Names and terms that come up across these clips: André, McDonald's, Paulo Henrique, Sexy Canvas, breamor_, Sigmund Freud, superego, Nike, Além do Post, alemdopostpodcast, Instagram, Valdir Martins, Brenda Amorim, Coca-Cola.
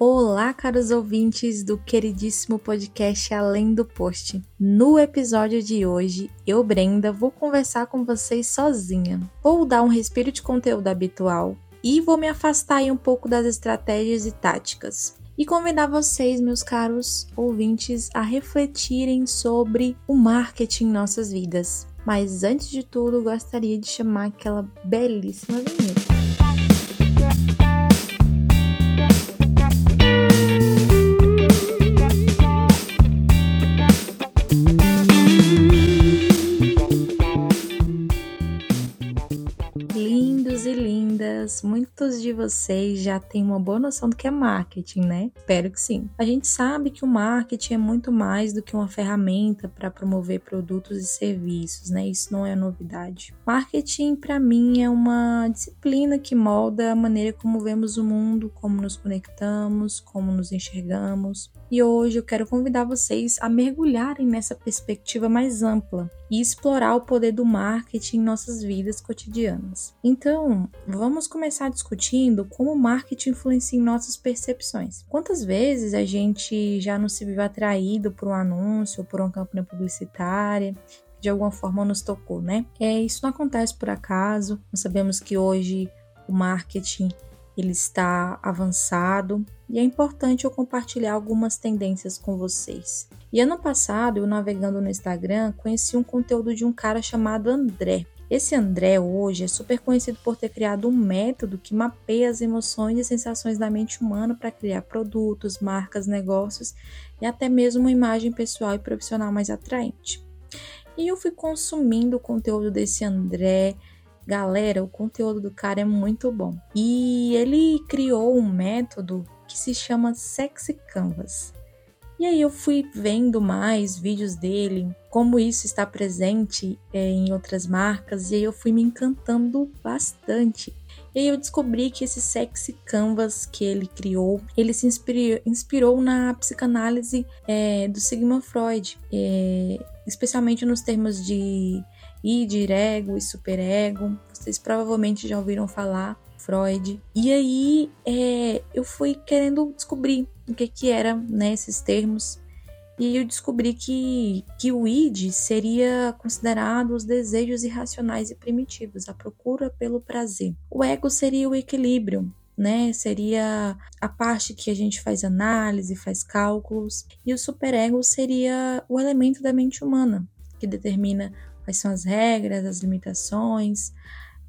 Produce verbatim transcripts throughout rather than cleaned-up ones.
Olá, caros ouvintes do queridíssimo podcast Além do Post. No episódio de hoje, eu, Brenda, vou conversar com vocês sozinha. Vou dar um respiro de conteúdo habitual e vou me afastar aí um pouco das estratégias e táticas. E convidar vocês, meus caros ouvintes, a refletirem sobre o marketing em nossas vidas. Mas antes de tudo, gostaria de chamar aquela belíssima vinheta. Muitos de vocês já têm uma boa noção do que é marketing, né? Espero que sim. A gente sabe que o marketing é muito mais do que uma ferramenta para promover produtos e serviços, né? Isso não é novidade. Marketing, para mim, é uma disciplina que molda a maneira como vemos o mundo, como nos conectamos, como nos enxergamos. E hoje eu quero convidar vocês a mergulharem nessa perspectiva mais ampla e explorar o poder do marketing em nossas vidas cotidianas. Então, vamos começar discutindo como o marketing influencia em nossas percepções. Quantas vezes a gente já não se viu atraído por um anúncio, por uma campanha publicitária, que de alguma forma nos tocou, né? É, isso não acontece por acaso. Nós sabemos que hoje o marketing ele está avançado e é importante eu compartilhar algumas tendências com vocês. E ano passado, eu navegando no Instagram, conheci um conteúdo de um cara chamado André. Esse André hoje é super conhecido por ter criado um método que mapeia as emoções e sensações da mente humana para criar produtos, marcas, negócios e até mesmo uma imagem pessoal e profissional mais atraente. E eu fui consumindo o conteúdo desse André. Galera, o conteúdo do cara é muito bom. E ele criou um método que se chama Sexy Canvas. E aí eu fui vendo mais vídeos dele, como isso está presente é, em outras marcas, e aí eu fui me encantando bastante. E aí eu descobri que esse Sexy Canvas que ele criou, ele se inspirou, inspirou na psicanálise é, do Sigmund Freud, é, especialmente nos termos de id, ego e superego. Vocês provavelmente já ouviram falar Freud. E aí é, eu fui querendo descobrir o que que era, né, esses termos, e eu descobri que, que o id seria considerado os desejos irracionais e primitivos, a procura pelo prazer. O ego seria o equilíbrio, né, seria a parte que a gente faz análise, faz cálculos, e o superego seria o elemento da mente humana, que determina quais são as regras, as limitações,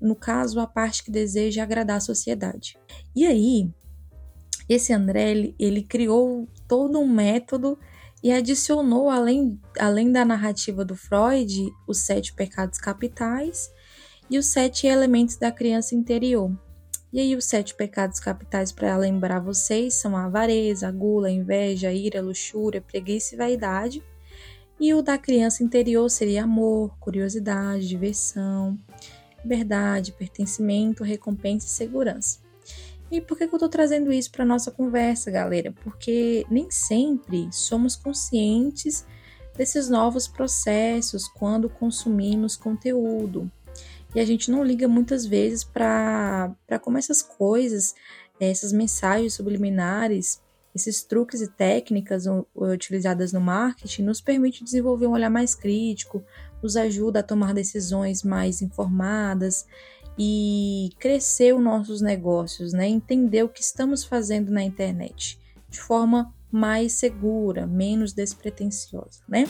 no caso, a parte que deseja agradar a sociedade. E aí, esse André, ele, ele criou todo um método e adicionou, além, além da narrativa do Freud, os sete pecados capitais e os sete elementos da criança interior. E aí, os sete pecados capitais, para lembrar vocês, são a avareza, a gula, a inveja, a ira, a luxúria, a preguiça e vaidade. E o da criança interior seria amor, curiosidade, diversão, liberdade, pertencimento, recompensa e segurança. E por que eu estou trazendo isso para a nossa conversa, galera? Porque nem sempre somos conscientes desses novos processos quando consumimos conteúdo. E a gente não liga muitas vezes para como essas coisas, essas mensagens subliminares, esses truques e técnicas utilizadas no marketing nos permite desenvolver um olhar mais crítico, nos ajuda a tomar decisões mais informadas e crescer os nossos negócios, né? Entender o que estamos fazendo na internet de forma mais segura, menos despretensiosa, né?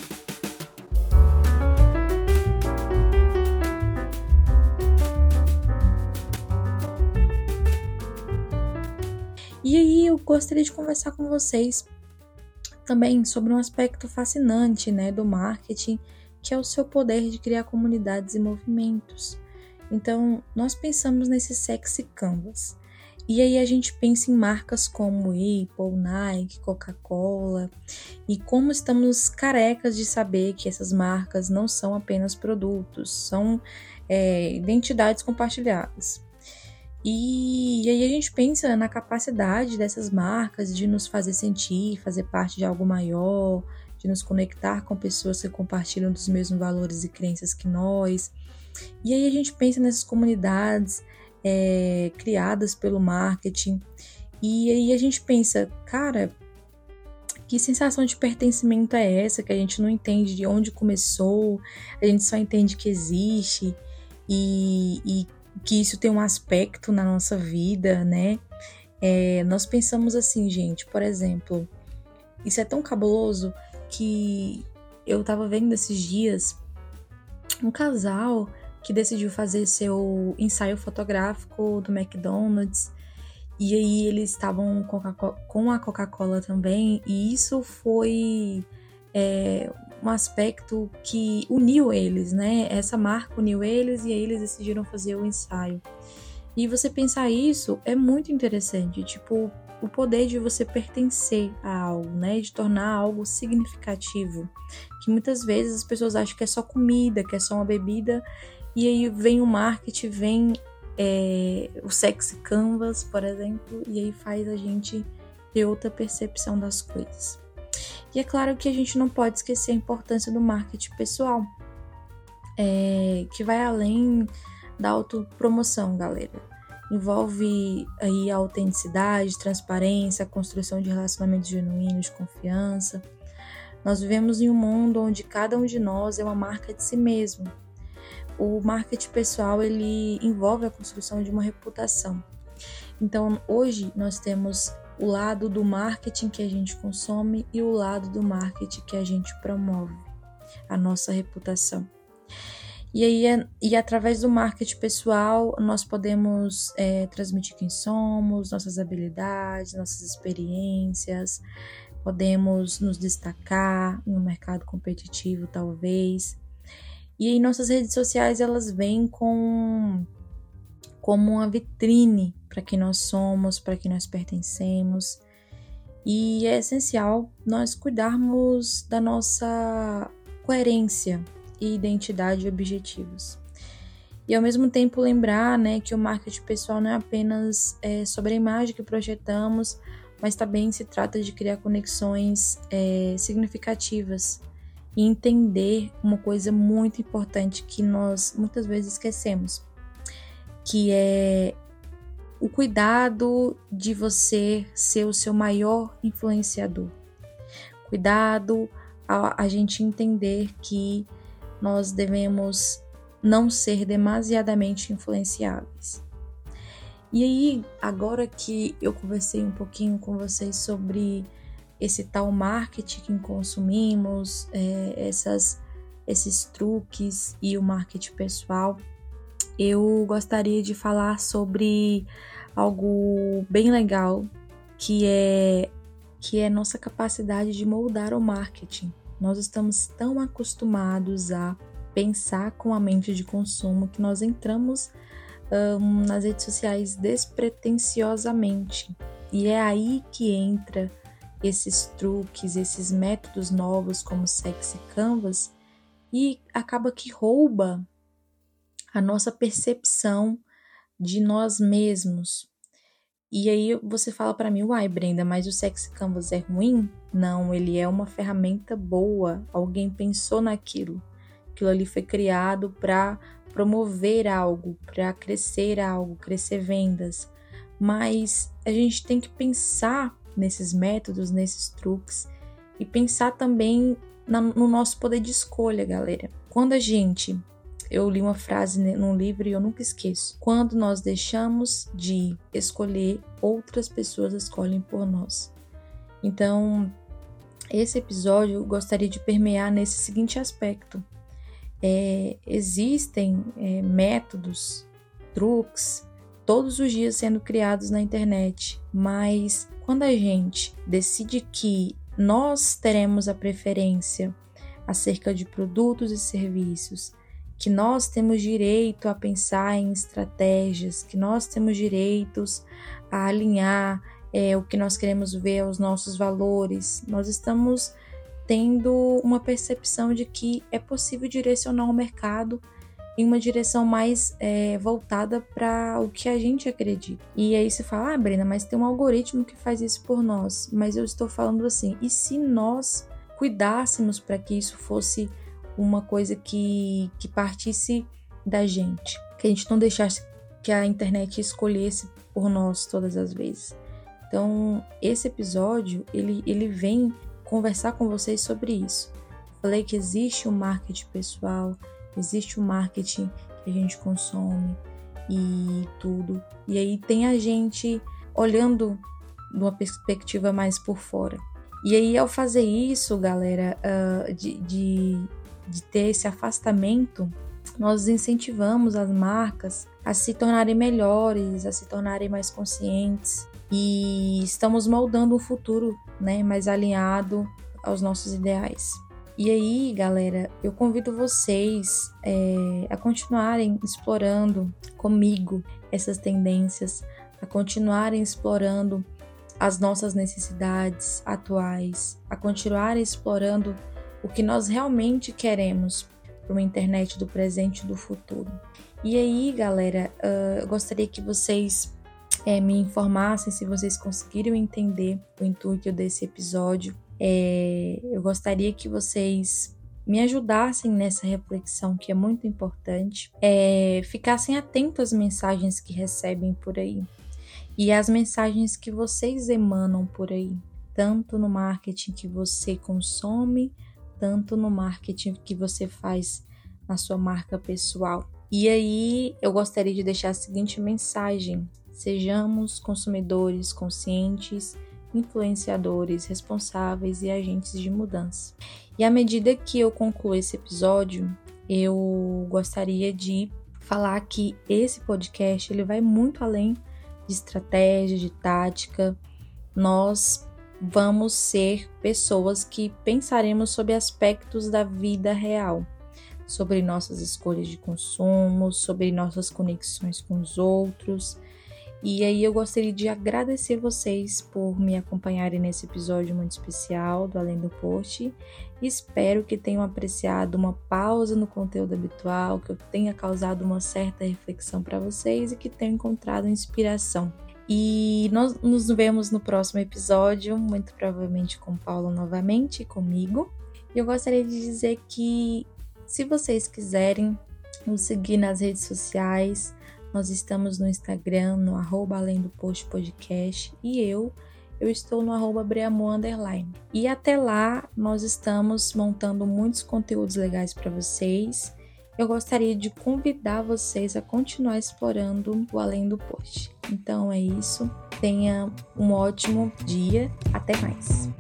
E aí eu gostaria de conversar com vocês também sobre um aspecto fascinante, né, do marketing, que é o seu poder de criar comunidades e movimentos. Então, nós pensamos nesse Sexy Canvas. E aí a gente pensa em marcas como Apple, Nike, Coca-Cola, e como estamos carecas de saber que essas marcas não são apenas produtos, são é, identidades compartilhadas. E, e aí a gente pensa na capacidade dessas marcas de nos fazer sentir, fazer parte de algo maior, de nos conectar com pessoas que compartilham dos mesmos valores e crenças que nós. E aí a gente pensa nessas comunidades é, criadas pelo marketing E aí a gente pensa, cara, que sensação de pertencimento é essa? Que a gente não entende de onde começou, a gente só entende que existe e, e que isso tem um aspecto na nossa vida, né? É, nós pensamos assim, gente, por exemplo, isso é tão cabuloso que eu tava vendo esses dias um casal que decidiu fazer seu ensaio fotográfico do McDonald's, e aí eles estavam com a Coca-Cola também, e isso foi é, um aspecto que uniu eles, né? Essa marca uniu eles e aí eles decidiram fazer o ensaio. E você pensar isso é muito interessante, tipo, o poder de você pertencer a algo, né? De tornar algo significativo, que muitas vezes as pessoas acham que é só comida, que é só uma bebida, e aí vem o marketing, vem é, o Sexy Canvas, por exemplo, e aí faz a gente ter outra percepção das coisas. E é claro que a gente não pode esquecer a importância do marketing pessoal, é, que vai além da autopromoção, galera. Envolve aí a autenticidade, transparência, a construção de relacionamentos genuínos, de confiança. Nós vivemos em um mundo onde cada um de nós é uma marca de si mesmo. O marketing pessoal, ele envolve a construção de uma reputação. Então, hoje, nós temos o lado do marketing que a gente consome e o lado do marketing que a gente promove, a nossa reputação. E aí, e através do marketing pessoal, nós podemos é, transmitir quem somos, nossas habilidades, nossas experiências, podemos nos destacar no mercado competitivo, talvez. E aí, nossas redes sociais, elas vêm com, como uma vitrine para quem nós somos, para quem nós pertencemos. E é essencial nós cuidarmos da nossa coerência e identidade e objetivos. E ao mesmo tempo lembrar, né, que o marketing pessoal não é apenas é, sobre a imagem que projetamos, mas também se trata de criar conexões é, significativas e entender uma coisa muito importante que nós muitas vezes esquecemos, que é o cuidado de você ser o seu maior influenciador. Cuidado a, a gente entender que nós devemos não ser demasiadamente influenciáveis. E aí, agora que eu conversei um pouquinho com vocês sobre esse tal marketing que consumimos, é, essas, esses truques e o marketing pessoal, eu gostaria de falar sobre algo bem legal, que é, que é nossa capacidade de moldar o marketing. Nós estamos tão acostumados a pensar com a mente de consumo que nós entramos hum, nas redes sociais despretensiosamente. E é aí que entra esses truques, esses métodos novos como Sexy Canvas, e acaba que rouba a nossa percepção de nós mesmos. E aí você fala pra mim, uai, Brenda, mas o Sexy Canvas é ruim? Não, ele é uma ferramenta boa, alguém pensou naquilo. Aquilo ali foi criado para promover algo, para crescer algo, crescer vendas. Mas a gente tem que pensar nesses métodos, nesses truques, e pensar também na, no nosso poder de escolha, galera. Quando a gente... Eu li uma frase num livro e eu nunca esqueço. Quando nós deixamos de escolher, outras pessoas escolhem por nós. Então, esse episódio eu gostaria de permear nesse seguinte aspecto. É, existem é, métodos, truques, todos os dias sendo criados na internet. Mas quando a gente decide que nós teremos a preferência acerca de produtos e serviços, que nós temos direito a pensar em estratégias, que nós temos direitos a alinhar é, o que nós queremos ver aos nossos valores. Nós estamos tendo uma percepção de que é possível direcionar o mercado em uma direção mais é, voltada para o que a gente acredita. E aí você fala, ah, Brenda, mas tem um algoritmo que faz isso por nós. Mas eu estou falando assim, e se nós cuidássemos para que isso fosse uma coisa que, que partisse da gente, que a gente não deixasse que a internet escolhesse por nós todas as vezes, Então, esse episódio, ele, ele vem conversar com vocês sobre isso. Falei que existe o marketing pessoal, existe o marketing que a gente consome e tudo. E aí tem a gente olhando de uma perspectiva mais por fora. E aí, ao fazer isso, galera, uh, de, de, de ter esse afastamento, nós incentivamos as marcas a se tornarem melhores, a se tornarem mais conscientes. E estamos moldando um futuro, né, mais alinhado aos nossos ideais. E aí, galera, eu convido vocês é, a continuarem explorando comigo essas tendências, a continuarem explorando as nossas necessidades atuais, a continuarem explorando o que nós realmente queremos para uma internet do presente e do futuro. E aí, galera, uh, eu gostaria que vocês é, me informassem se vocês conseguiram entender o intuito desse episódio. É, eu gostaria que vocês me ajudassem nessa reflexão que é muito importante, é, ficassem atentos às mensagens que recebem por aí e às mensagens que vocês emanam por aí, tanto no marketing que você consome, tanto no marketing que você faz na sua marca pessoal. E aí eu gostaria de deixar a seguinte mensagem: sejamos consumidores conscientes, influenciadores responsáveis e agentes de mudança. E à medida que eu concluo esse episódio, eu gostaria de falar que esse podcast ele vai muito além de estratégia, de tática. Nós vamos ser pessoas que pensaremos sobre aspectos da vida real, sobre nossas escolhas de consumo, sobre nossas conexões com os outros. E aí eu gostaria de agradecer vocês por me acompanharem nesse episódio muito especial do Além do Post. Espero que tenham apreciado uma pausa no conteúdo habitual, que eu tenha causado uma certa reflexão para vocês e que tenham encontrado inspiração. E nós nos vemos no próximo episódio, muito provavelmente com o Paulo novamente e comigo. E eu gostaria de dizer que, se vocês quiserem nos seguir nas redes sociais, nós estamos no Instagram, no arroba Além do Post Podcast, e eu, eu estou no arroba breamor underline. E até lá, nós estamos montando muitos conteúdos legais para vocês. Eu gostaria de convidar vocês a continuar explorando o Além do Post. Então é isso, tenha um ótimo dia, até mais!